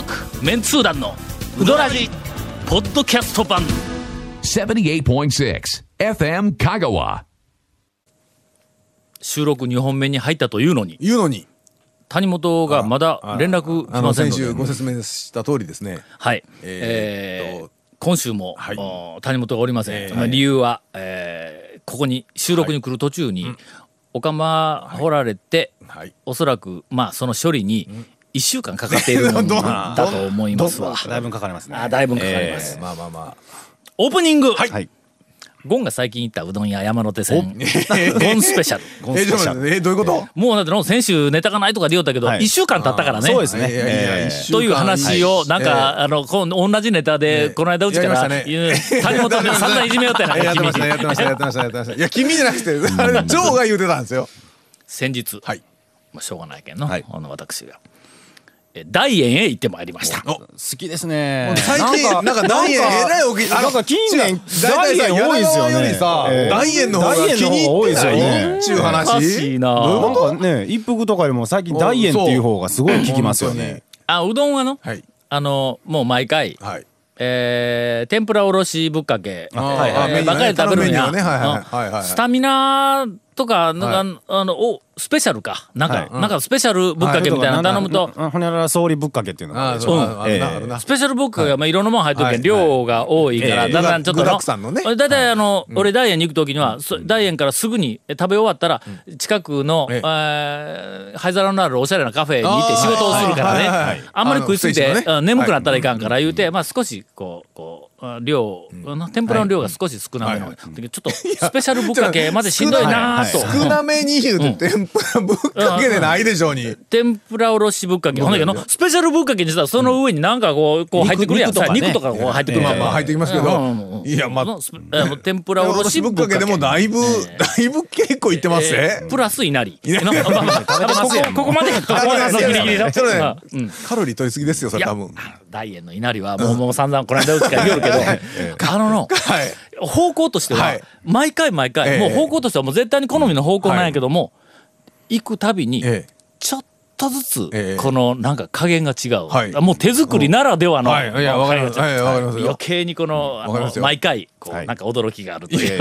続メンツー団のウドラジポッドキャスト版 78.6 FM 香川。収録2本目に入ったというのに谷本がまだ連絡しませんので、先週ご説明した通りですね。はい、今週も、はい、谷本がおりません、理由は、ここに収録に来る途中に、はい、お釜掘られて、はい、おそらく、まあ、その処理に、1週間かかっているものだと思いますわ。だいぶかかりますね。だいぶかかります、まあまあまあ、オープニング、はい、ゴンが最近行ったうどん屋山手線ゴンスペシャル、どういうこと？もうだって先週ネタがないとかで言おったけど、1週間経ったからね。そうですね、という話をなんか、同じネタでこの間うちから、谷本で散々いじめようってなやってました。いや君じゃなくてジョーが言うてたんですよ先日、はい、まあ、しょうがないけんの、はい、私が大円へ行ってまいりました。好きですね。最近なんか大円えらい大きい。なんか近年大円多いですよね。大円の方が気に入ってないね。ちゅう話。おかしいな。なんかね、一服とかよりも最近大円っていう方がすごい効きますよね。あ、うどんはの、はい、もう毎回、はい、天ぷらおろしぶっかけばかり食べるんや。スタミナとかなんか、スペシャルかなんかスペシャルぶっかけみたいなの頼むと、ほにゃらら総理ぶっかけっていうのがあるでしょ。スペシャルぶっかけはまあいろんなもん入っとるけん量が多いから、だんだんちょっとだいたい俺大円に行くときには大円からすぐに食べ終わったら近くの灰皿のあるおしゃれなカフェに行って仕事をするからね。あんまり食いすぎて眠くなったらいかんから言うて、まあ少しこう量、天ぷらの量が少し少なめの、ちょっとスペシャルぶっかけまでしんどいなと。少なめに言うて天ぷらぶっかけでないでしょうに。天ぷらおろしぶっかけほんだけど、スペシャルぶっかけにしたらその上になんかこう入ってくるやん。肉とかこう入ってくる。まあまあ入ってきますけど、いやまあ天ぷらおろしぶっかけでもだいぶ結構いってますね。プラスいなり。ここまでカロリー取りすぎですよそれ多分。大円のいなりはもう散々この間うちから言うけど、方向としては毎回もう方向としてはもう絶対に好みの方向なんやけども、行くたびにちょっとずつこのなんか加減が違う。もう手作りならではの余計にこの毎回こうなんか驚きがあるという。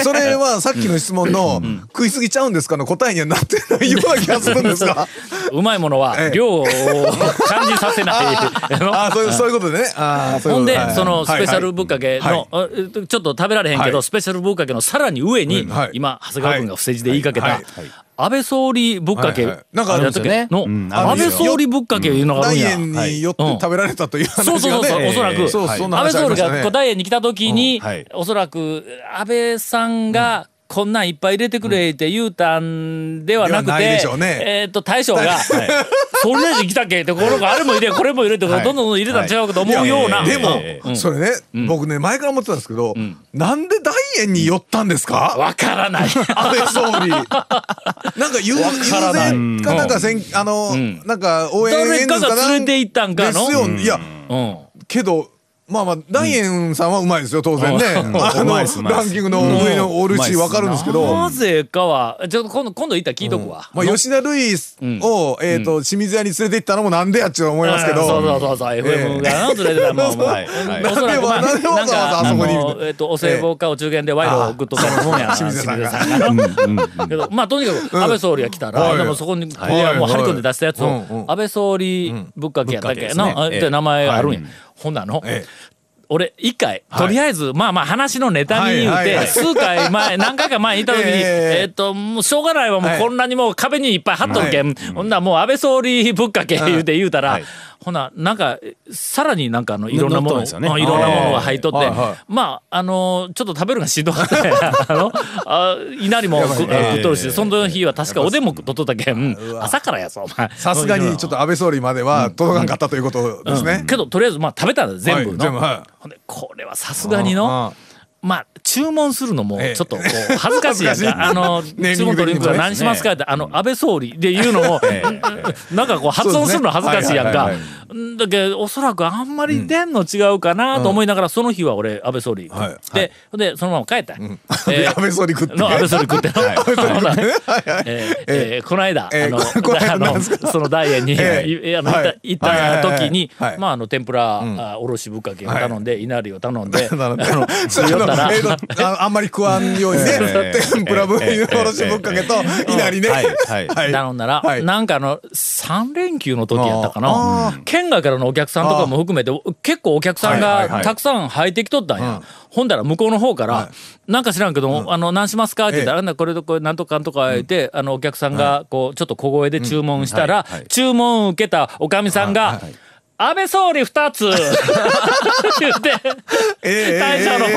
それはさっきの質問の食いすぎちゃうんですかの答えにはなってないような気がするんですが、うまいものは量を感じさせない。あ、そういうことでね。ほんでそのスペシャルぶっかけのちょっと食べられへんけど、スペシャルぶっかけのさらに上に今長谷川君が不正字で言いかけた安倍総理ぶっかけなんかあるんですよね。安倍総理ぶっかけいうのがあるんや。大円によって食べられたという話がね。そうおそらく安倍総理が大円に来た時に、おそらく安倍さんがこんなんいっぱい入れてくれって言うたんではなくて、大将がそれで来たっけって、これもあれも入れこれも入れてどんどん入れたん違うかと思うような。でもそれね、僕ね前から思ってたんですけど、なんで大円に寄ったんですか？わからない。安倍総理なんか遊説かなんかなんか応援演説かなんか連れて行ったんかの。いやけどまあ大円さんはうまいですよ当然ね。ランキングの上のおるし分かるんですけど、なぜかはちょっと今度行ったら聞いとくわ。吉田類を清水屋に連れて行ったのもなんでやっちゃう思いますけど、そう FM が連れてたもん。なんかお歳暮かお中元で賄賂を送っとったのもんや清水さんが。けどまあとにかく安倍総理が来たら、でもそこに張り込んで出したやつを安倍総理ぶっかけやったっけなって名前あるんや。ほんなの、俺一回とりあえずまあ話のネタに言うて、数回前何回か前にいた時にもうしょうがないわ、もうこんなにもう壁にいっぱい貼っとるけん、ほんならもう安倍総理ぶっかけ言うたら、ほななんかさらになんかいろんなものが入っとって、まあちょっと食べるのがしんどかったいなりも食っとるし、その日は確かおでんも取っとったけん朝からやぞお前。さすがにちょっと安倍総理までは届かんかったということですね。けどとりあえずまあ食べたら全部の、これはさすがにのまあ注文するのもちょっとこう恥ずかしいやんか、注文ドリンクは何しますかって、安倍総理で言うのもなんかこう発音するの恥ずかしいやんか。だけどおそらくあんまり出んの違うかなと思いながら、その日は俺安倍総理食ってでそのまま帰った。安倍総理食っての安倍総理食ってのこの間その大苑に行った時に、まあ天ぷらおろしぶっかけを頼んで稲荷を頼んであんまり食わんようにね、天ぷらぶろしぶっかけと稲荷ね頼んだら、なんか3連休の時やったかな、県外からのお客さんとかも含めて結構お客さんがたくさん入ってきとったんや。ほんだら向こうの方から「なんか知らんけども何しますか?」って言ったら「これとこれなんとかんとか」言ってお客さんがこうちょっと小声で注文したら、注文を受けたおかみさんが「安倍総理2つ」言って大将の方に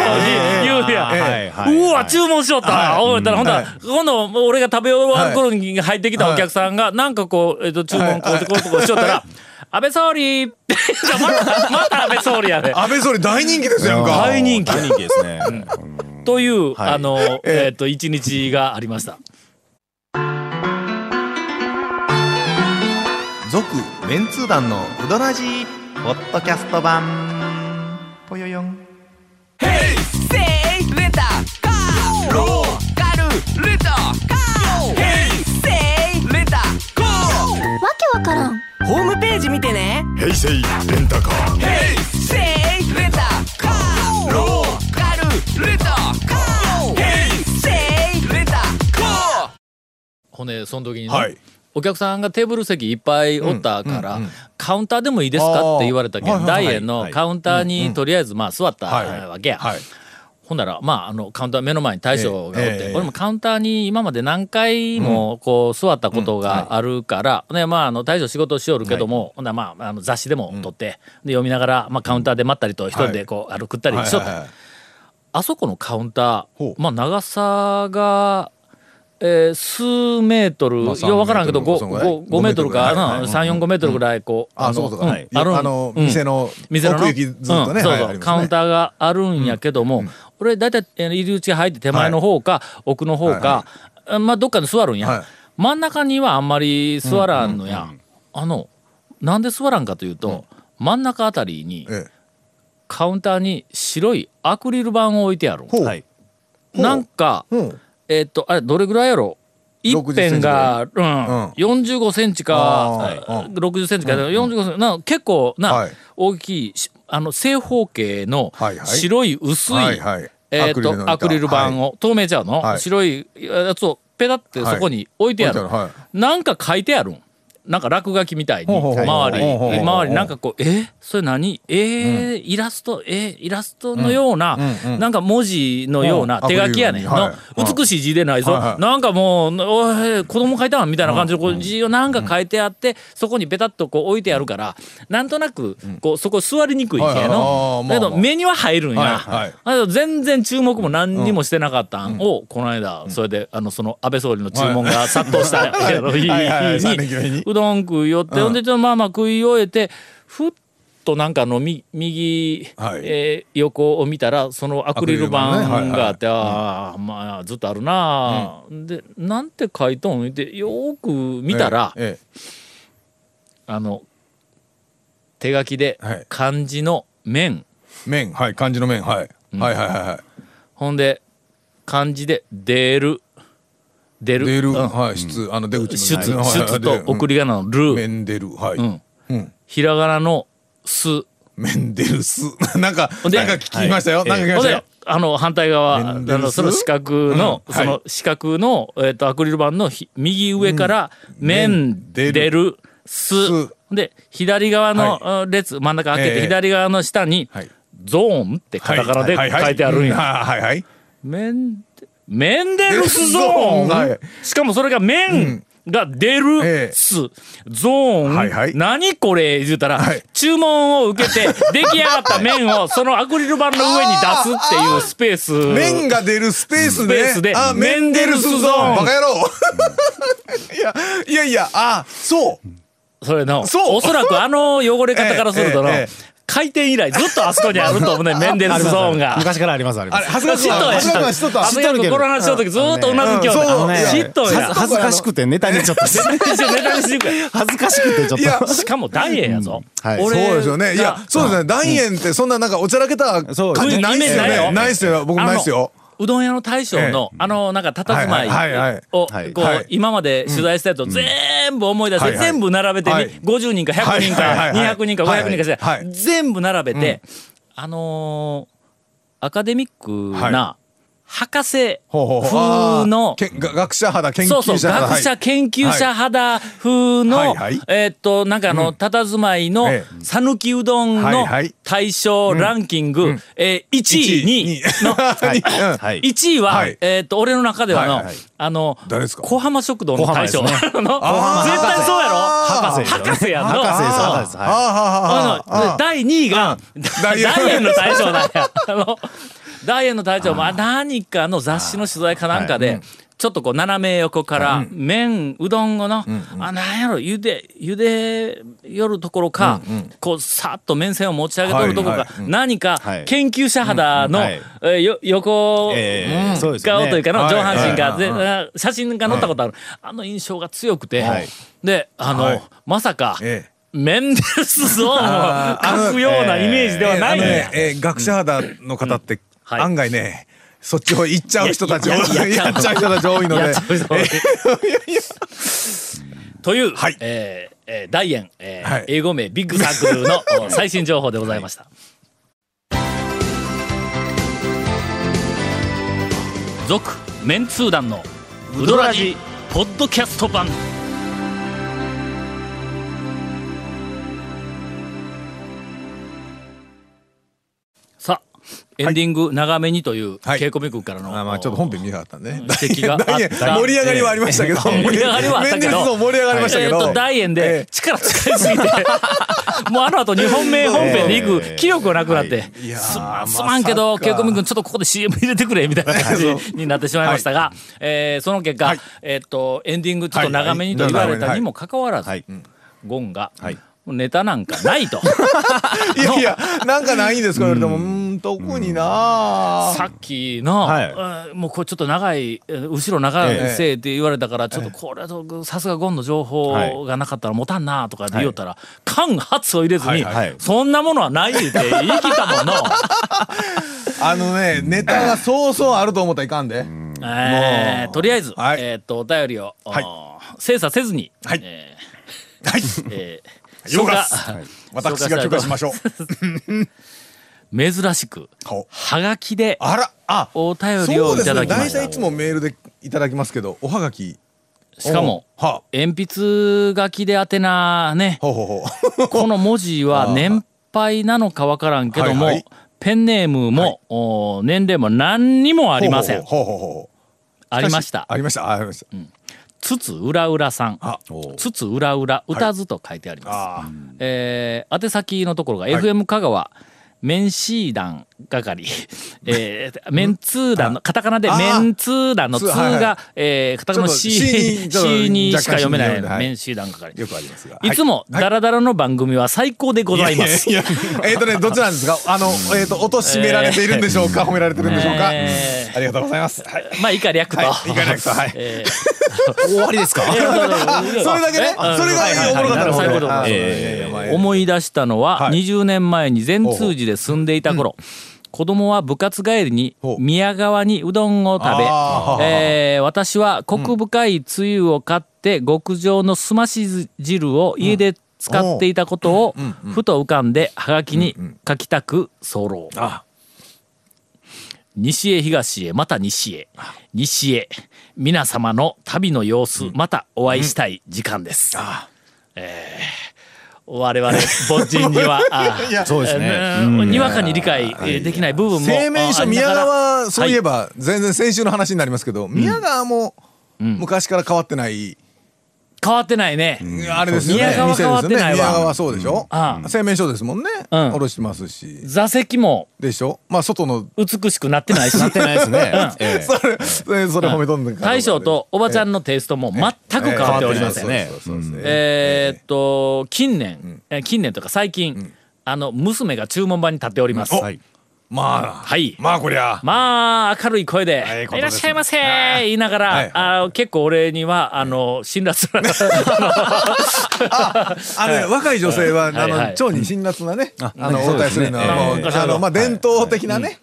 言うやん。うわ注文しよった思ったら、ほんだら今度俺が食べ終わる頃に入ってきたお客さんがなんかこう注文こうとこしよったら「安倍総理」ってまた安倍総理やね。安倍総理大人気ですよ。大人気ですね。という一日がありました。続メンツー団のうどらじポッドキャスト版ぽよよん。ヘイセイレタカーローカルレタカーヘイセイレタカーわけわからん。ホームページ見てね。ヘイセイレンタカーヘイセイレタカーローカルレタカーヘイセイレタカー。ほねその時にね、お客さんがテーブル席いっぱいおったからカウンターでもいいですかって言われたけど、大苑のカウンターにとりあえずまあ座ったわけや。ほんならまあカウンター目の前に大将がおって、俺もカウンターに今まで何回もこう座ったことがあるからね、まあ大将仕事しよるけども、ほんならまあ雑誌でも撮ってで読みながらまあカウンターで待ったりと一人でこう食ったりしよった。あそこのカウンターまあ長さが数メートル、よくわからんけど5メートルか3、4、5メートルぐらいこう店の奥行きずっとねカウンターがあるんやけども、俺大体入り口入って手前の方か奥の方かまあどっかに座るんや。真ん中にはあんまり座らんのや。なんで座らんかというと、真ん中あたりにカウンターに白いアクリル板を置いてある。なんかあれどれぐらいやろ、一辺が45センチか60センチか45センチな、結構な大きい正方形の白い薄いアクリル板を、透明ちゃうの白いやつをペタってそこに置いてある。なんか書いてあるん、なんか落書きみたいに周りなんかこうそれ何イラストのような、なんか文字のような手書きやねんの、美しい字でないぞ、なんかもう子供書いたんみたいな感じの字をなんか書いてあって、そこにペタッとこう置いてあるから、なんとなくこうそこ座りにくいけど、だけど目には入るんや。全然注目も何にもしてなかったんを、この間それでその安倍総理の注文が殺到したやろにうどん食いよって、ほんでちょっとまあまあ食い終えて、ふっとなんか右横を見たらそのアクリル板があって、ああまあずっとあるなで、なんて書いとんってよく見たら、手書きで漢字の面漢字の面ほんで漢字で出る出る出と送り仮名のル、面出る、ひらがなのす、面出るす、なんか聞きましたよ。反対側その四角のアクリル板の右上から面出るすで、左側の列真ん中開けて左側の下にゾーンってカタカナで書いてあるんや。メンデルスゾーン、しかもそれが面が出るスゾーン、何これ言うたら、注文を受けて出来上がった面をそのアクリル板の上に出すっていうスペース、面が出るスペースでメンデルスゾーン、バカ野郎。いやいや、あそうそれのおそらく汚れ方からするとの開店以来ずっとあそこにあると思うね。メンデルスゾーンが昔からあります。あれ恥ずかしいと恥ずかしいこの話の時ずっとうなずきよった。恥ずかしくてネタにちょっとネタにしにくい。恥ずかしくてちょっと。しかも団円やぞ。そうですよね。いやそうですね。団円ってそんななんかおちゃらけた感じないですよね。ないですよ。僕もないですよ。うどん屋の大将のあのなんか佇まいをこう今まで取材したやつを全部思い出して全部並べて50人か100人か200人か500人かして全部並べてアカデミックな博士風の学者肌研究者肌学者研究者肌風のなんかあの佇まいの讃岐うどんの大賞ランキング1位2位の1位は俺の中ではの小浜食堂の大賞絶対そうやろ博士やんの第2位が大円の大賞なんや。ダイエンの隊長も何かの雑誌の取材かなんかでちょっとこう斜め横から麺うどんをの何やろゆで寄るところかこうさっと麺線を持ち上げとるところか何か研究者肌の横顔というかの上半身が写真が載ったことあるあの印象が強くてでまさか。メンデルスゾーンを描くようなイメージではないね。学者肌の方って案外ねそっちを行っちゃう人たちやっちゃう人たち多いので。という大円英語名ビッグサークルの最新情報でございました。続メンツー団のウドラジポッドキャスト版。エンディング長めにという稽古目君からのちょっと本編見なかったんで指摘があった盛り上がりはありましたけどメンデルスの盛り上がりましたけど大円で力使いすぎてもうあの後2本目本編でいく気力がなくなってすまんけど稽古目君ちょっとここで CM 入れてくれみたいな感じになってしまいましたがその結果エンディングちょっと長めにと言われたにもかかわらずゴンがネタなんかないといやいやなんかないんですけどでも特になさっきのもうこれちょっと長い後ろ長いせいって言われたからちょっとこれとさすがゴンの情報がなかったら持たんなとかって言おったら間髪を入れずにそんなものはないって言い切ったものねネタがそうそうあると思ったらいかんでとりあえずお便りを精査せずによが私が許可しましょう。珍しくはがきでお便りをいただきました。大体いつもメールでいただきますけどおはがきしかも鉛筆書きで宛名ねこの文字は年配なのかわからんけどもペンネームも年齢も何にもありません。ありましたありましたありました。つつうらうらさんつつうらうらうたずと書いてあります。宛先のところが FM 香川メンシー団係メンツー団のカタカナでメンツー団のツーがカタカナの C にしか読めないメンシー団係いつもダラダラの番組は最高でございます。どちらですかおとしめられているんでしょうか褒められてるんでしょうかありがとうございます。まあ以下略と終わりですか。それだけねそれがいいおもろかった。思い出したのは20年前に全通寺で住んでいた頃子供は部活帰りに宮川にうどんを食べ私はコク深いつゆを買って極上のすまし汁を家で使っていたことをふと浮かんではがきに書きたく候。西へ東へまた西へ西へ皆様の旅の様子またお会いしたい時間です。我々凡人にはにわかに理解できない部分も製麺所宮川そういえば全然先週の話になりますけど宮川も昔から変わってない変わってないねあれですよね宮川変わってないわ宮川そうでしょ製麺所ですもんね下ろしてますし座席もでしょまあ外の美しくなってないしなってないですねそれ褒めとんねんから大将とおばちゃんのテイストも全く変わっておりません。近年とか最近娘が注文板に立っております。まあまあこりゃまあ明るい声で「いらっしゃいませ」言いながら結構俺には辛辣な若い女性は腸に辛辣なね応対するのは伝統的なね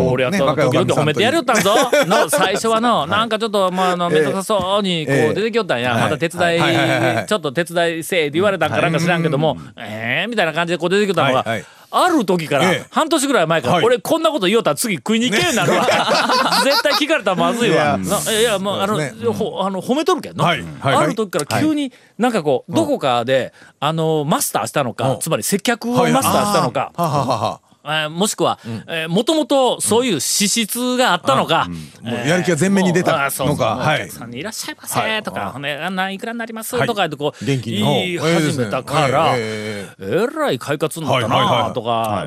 俺は時々褒めてやりよったんぞの最初はのなんかちょっとめんどくさそうにこう出てきよったんやまた手伝いちょっと手伝いせえって言われたんかなんか知らんけどもみたいな感じでこう出てきよったのが。ある時から半年ぐらい前から俺こんなこと言おうたら次食いに行けになるわ絶対聞かれたらまずいわいやもう褒めとるけどある時から急になんかこうどこかでマスターしたのかつまり接客をマスターしたのかもしくはもともとそういう資質があったのかやる気が前面に出たのかお客さんにいらっしゃいませとかいくらになりますとか言い始めたからえらい快活になったなとか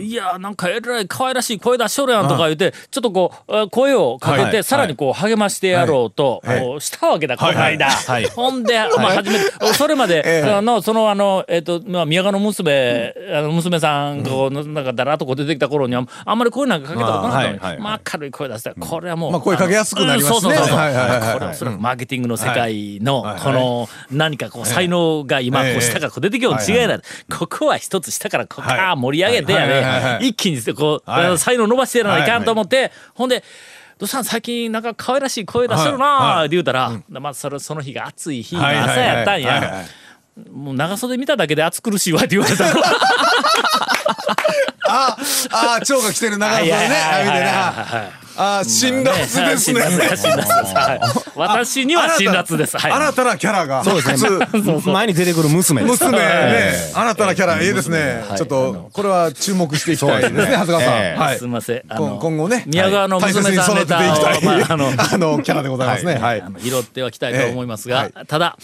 いやなんかえらい可愛らしい声出しとるやんとか言ってちょっとこう声をかけてさらにこう励ましてやろうとしたわけだこの間ほんで初めてそれまでその宮川の娘さんなんかだらっとこう出てきた頃にはあんまり声なんかかけたことなかったのにまあ軽い声出したらこれはもう声かけやすくなりますねこれはそれはマーケティングの世界のこの何かこう才能が今こう下から出てきように違いないここは一つ下からこうか盛り上げてやね一気にこう才能伸ばしてやらないかんと思ってほんでどうしたん最近なんか可愛らしい声出してるなって言うたらまあその日が暑い日の朝やったんやもう長袖見ただけで暑苦しいわって言われたのああ腸が来てる長袖ねあ辛辣ですね私には辛辣です新たなキャラがそうですね前に出てくる娘です娘ね新たなキャラいいですねちょっとこれは注目していきたいですね長谷川さんすみません今後ね宮川の娘さんネタをキャラでございますね拾ってはきたいと思いますがただ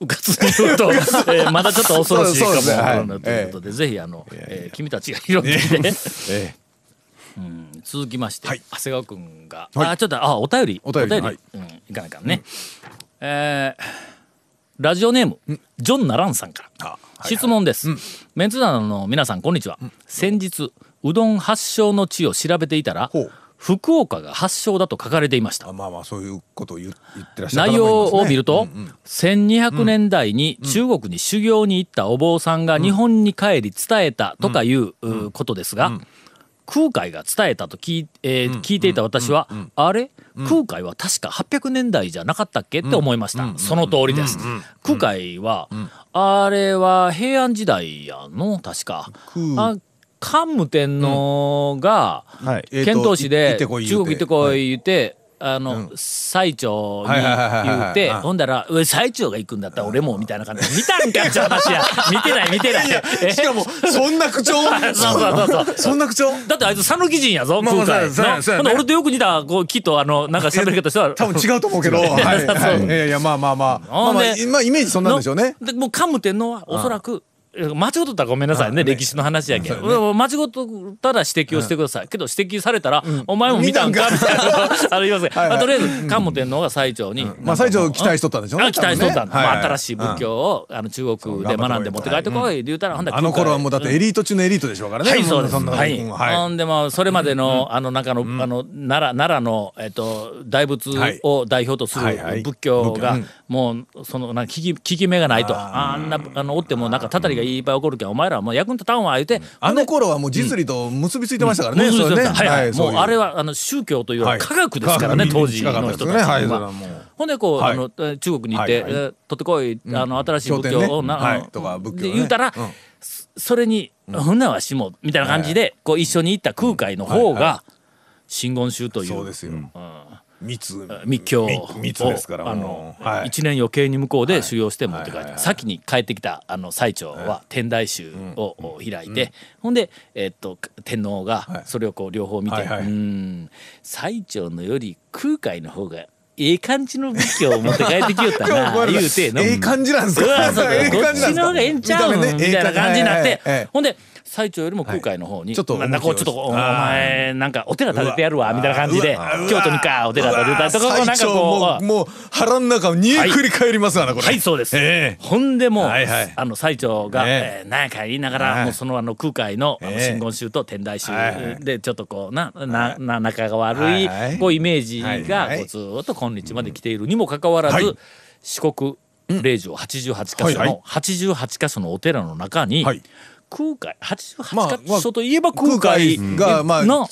うかつに言うとまだちょっと恐ろしいかもしれないということでぜひ君たちが拾ってきて続きまして長谷川君がちょっとお便りいかないかんねラジオネームジョン・ナランさんから質問です。メンツ団の皆さんこんにちは。先日うどん発祥の地を調べていたら福岡が発祥だと書かれていました。まあまあそういうことを言ってらっしゃる内容を見ると1200年代に中国に修行に行ったお坊さんが日本に帰り伝えたとかいうことですが空海が伝えたと聞いていた私はあれ空海は確か800年代じゃなかったっけって思いました。その通りです。空海はあれは平安時代やの確か桓武天皇が遣唐使で中国行ってこい言って最長に言うてほんだら最長が行くんだったら俺もみたいな感じで見たんかっちゃう話や見てないしかもそんな口調だってあいつ讃岐人やぞ空海な俺とよく似たきっとなんか喋り方したら多分違うと思うけどいやまあまあまあイメージそんなんでしょうね。もう桓武天皇はおそらく間違っとったらごめんなさいね歴史の話やけど間違っとったら指摘をしてくださいけど指摘されたらお前も見たんかみたいなありますがとりあえず桓武天皇が最澄に最澄期待しとったんでしょうね期待しとったんだ新しい仏教を中国で学んで持って帰ってこいって言うたらあの頃はもうだってエリート中のエリートでしょうからね。はいそうです。ほんでもそれまでの中の奈良の大仏を代表とする仏教がもう効き目がないとあんなおってもなんかたたりがいっぱい起こるけんお前らはもう役に立たんわ言うてあの頃はもう実利と結びついてましたからね。もうあれは宗教というより科学ですからね当時の人たちは。ほんでこう中国に行って取ってこい新しい仏教を言うたらそれにふんなわしもみたいな感じで一緒に行った空海の方が真言宗という。密教を1年余計に向こうで修行して持って帰って先に帰ってきた最澄は天台宗を開いてほんで天皇がそれをこう両方見て最澄のより空海の方がええ感じの仏教を持って帰ってきよったな言うて、ええ感じなんですか、どっちの方がええんちゃうみたいな感じになって、ほんで最長よりも空海の方に、ちょっとお前なんかお寺建ててやるわみたいな感じで、京都にかお寺建てたとか、なんかこうもう腹の中を煮えくり返りますわな、これ。はい、そうです。ほんでもう最長が何か言いながら、もうその空海の真言宗と天台宗でちょっとこうな仲が悪いこうイメージがずっと今日まで来ているにもかかわらず、四国霊場88か所の88か所のお寺の中に空海88か所といえば空海の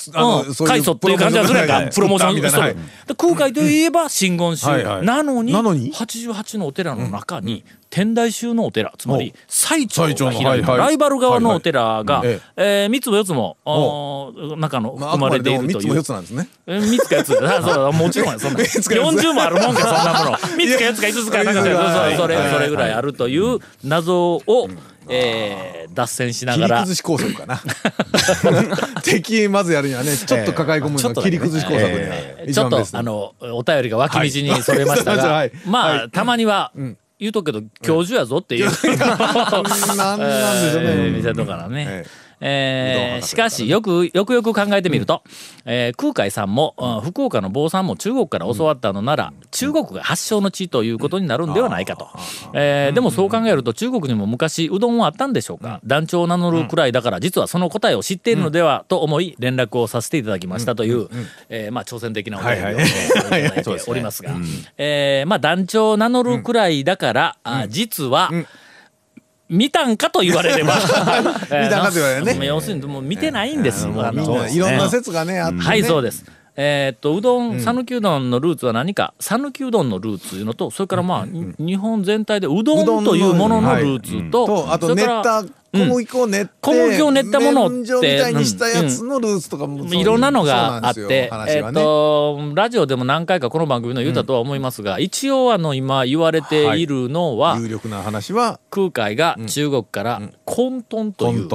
開祖という感じがするやんか、プロモーションみたいな。空海といえば真言宗なのに、88のお寺の中に天台宗のお寺、つまり最澄が開いたライバル側のお寺が3つも4つも中の含まれているという。3つも4つなんですね。3つか4つ、もちろんそんな40もあるもんか、そんなもの3つか4つか5つか、それぐらいあるという謎を脱線しながら切り崩し工作かな、敵まずやるにはね、ちょっと抱え込むのが切り崩し工作で、ちょっとお便りが脇道にそれましたが、まあたまには言うとくけど教授やぞっていう見せとかなね。しかしよく考えてみると、空海さんも福岡の坊さんも中国から教わったのなら、中国が発祥の地ということになるんではないかと。でもそう考えると、中国にも昔うどんはあったんでしょうか。団長を名乗るくらいだから、実はその答えを知っているのではと思い連絡をさせていただきましたという、まあ挑戦的なお便りをいただいておりますが、まあ団長を名乗るくらいだから、実は見たんかと言われれば、要するにもう見てないんです。いろんな説がねあって、はい、そうです。うどん、讃岐うどんのルーツは何か、讃岐うどんのルーツというのと、それからまあ日本全体でうどんというもののルーツと、あと練った小麦を練ったものっていろんなのがあって、ラジオでも何回かこの番組の言うたとは思いますが、一応今言われているのは、有力な話は空海が中国から混沌という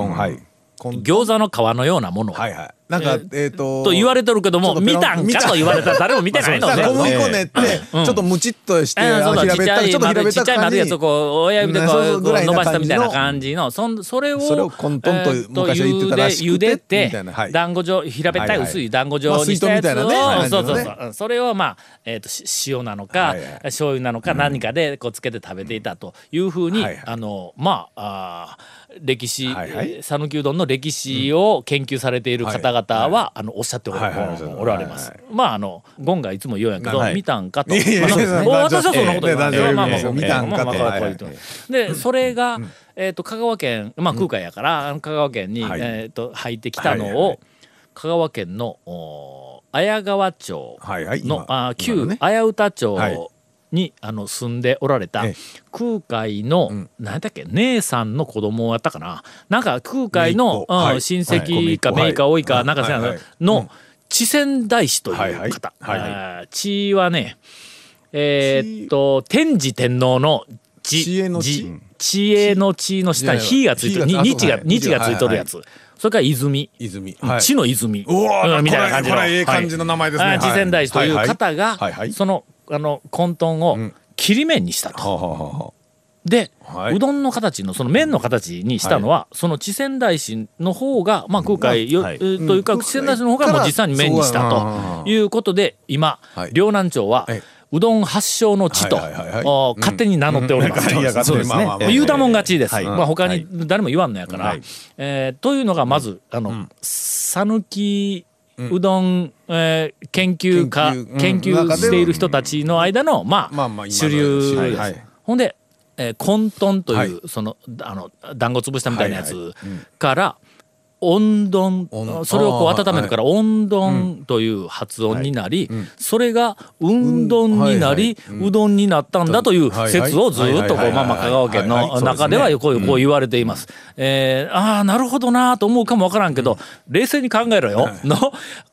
餃子の皮のようなものと言われてるけども、見たんかと言われたら誰も見てないので、小麦粉練ってちょっとムチっとして平べったり、ちょっと平べったく感じ、ちっちゃい丸いやつを親指でこう伸ばしたみたいな感じの、それを混沌と昔は言ってたらしくて、茹でて団子状、平べったい薄い団子状にしたやつを、それをまあ塩なのか醤油なのか何かでこうつけて食べていたというふうに、まあ歴史、讃岐うどんの歴史を研究されている方々はおっしゃっておられます。まあゴンがいつも言うんやけど、見たんかと。私はそんなこと言わない。まあまあ見たんかと。でそれが香川県、まあ空海やから香川県に入ってきたのを、香川県の綾川町の旧綾歌町に住んでおられた空海の何だっけ、姉さんの子供やったかな、なんか空海の親戚か姪か甥いかなんかの知仙大師という方。知はね、天智天皇の知恵の知の下に火がついてる、日がついとるやつ。それから泉、知の泉みたいな感じの、これええ感じの名前ですね。知仙大師という方がその混沌を切り麺にしたと。でうどんの形のその麺の形にしたのは、その知仙大師の方が、まあ空海というか知仙大師の方がもう実際に麺にしたということで、今両南町はうどん発祥の地と勝手に名乗っております。言うたもん勝ちです。他に誰も言わんのやから。というのがまず讃岐うどん研究している人たちの間のまあ主流です。ほんで混沌というその団子潰したみたいなやつから温丼、それをこう温めるから温丼という発音になり、それがうん丼になりうどんになったんだという説をずっとこうまあまあ香川県の中ではこう言われています。ああなるほどなと思うかもわからんけど、冷静に考えろよの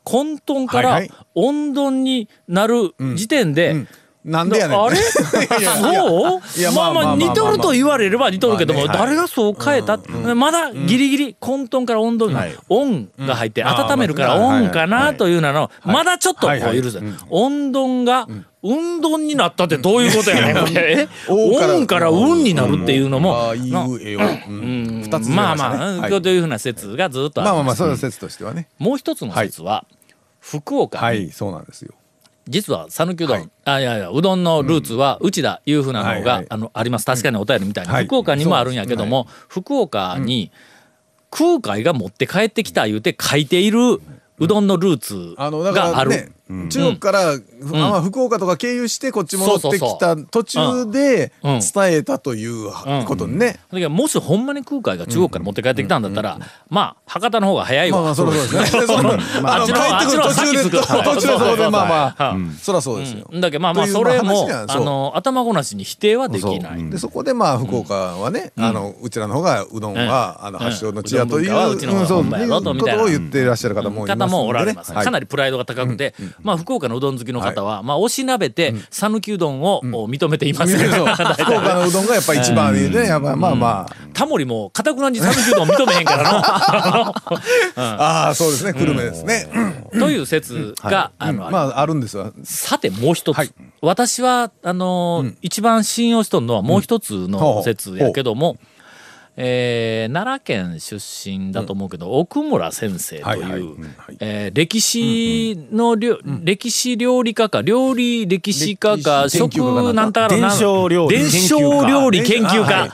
混沌から温丼になる時点で、なんでやねんあれそういやまあまあ似とると言われれば似とるけども、まあね、誰がそう変えた、うん、まだギリギリ混沌から温度に温が入って温めるから温かなというのをまだちょっとこう許せ温度が運動になったってどういうことやねんこれ温から運になるっていうのもまあまあというふうな説がずっとある、まあまあそういう説としてはねもう一つの説は福岡はいそうなんですよ実は讃岐うどん、はい、あいやいやうどんのルーツは内田いうふうなのが、はいはい、あります確かにお便りみたいに、はい、福岡にもあるんやけども、はい、福岡に空海が持って帰ってきた言うて書いているうどんのルーツがある、ねうん、中国から、うん、福岡とか経由してこっち戻ってきた途中で伝えたということね、うんうんうん、もしほんまに空海が中国から持って帰ってきたんだったら、うんうんうん、まあ博多の方が早いわ、まあ、そうですねあっちの方が先着く途中でそこでまあまあ、うん、そらそうですよ、うん、だけどまあまあそれも頭ごなしに否定はできない、うん、でそこでまあ福岡はね、うん、うちらの方がうどんは発祥の地やということを言っていらっしゃる方もいますもおられます、はい、かなりプライドが高くて、うんうんまあ、福岡のうどん好きの方は、はいまあ、おしなべて讃岐うどんを認めています、うん、福岡のうどんがやっぱり一番でねやっぱまあまあ、うん、タモリもかたくなに讃岐うどん認めへんからな、うん、ああそうですね久留米ですね、うん、という説が、はいうんまあ、あるんですわさてもう一つ、はい、私はうん、一番信用しとるのはもう一つの説やけども、うん奈良県出身だと思うけど、うん、奥村先生という歴史の歴史料理家か料理歴史家か食なんたらな伝承料理研究家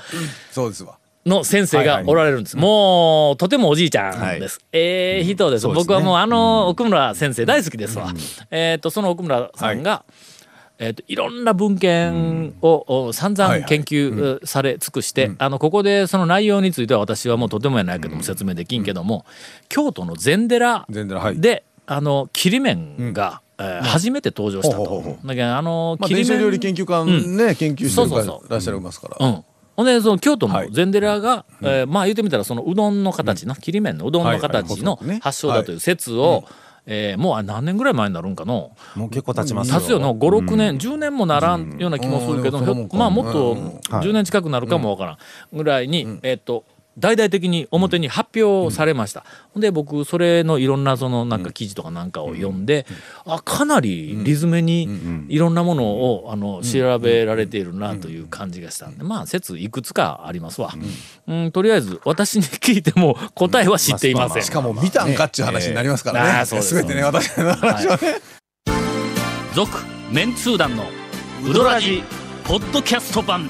の先生がおられるんです、はいはい、もうとてもおじいちゃんです、はい、人です、うん、僕はもう奥村先生大好きですわ、うん、その奥村さんが、はいいろんな文献を散々研究され尽くして、はいはいうん、ここでその内容については私はもうとてもやないけども説明できんけども、うん、京都の禅寺で切り麺が、初めて登場したと、うん、だけど伝承料理研究家ね、うん、研究してる方いらっしゃいますから、うんほんでその京都の禅寺が、はいまあ言ってみたらそのうどんの形の切り麺のうどんの形の発祥だという説を、はいはいもう何年ぐらい前になるんかのもう結構経ちますよ経つよの 5,6 年、うん、10年もならんような気もするけど、うん、まあもっと10年近くなるかもわからんぐらいに、うん、大々的に表に発表されました、うん、で僕それのいろんなそのなんか記事とかなんかを読んで、うん、あかなり理詰めにいろんなものを調べられているなという感じがしたんでまあ説いくつかありますわ、うんうん、とりあえず私に聞いても答えは知っていません、うんまあまあまあ、しかも見たんかっちゅう話になりますからね、全てね私の話はね続、はい、メンツー団のウドラジポッドキャスト版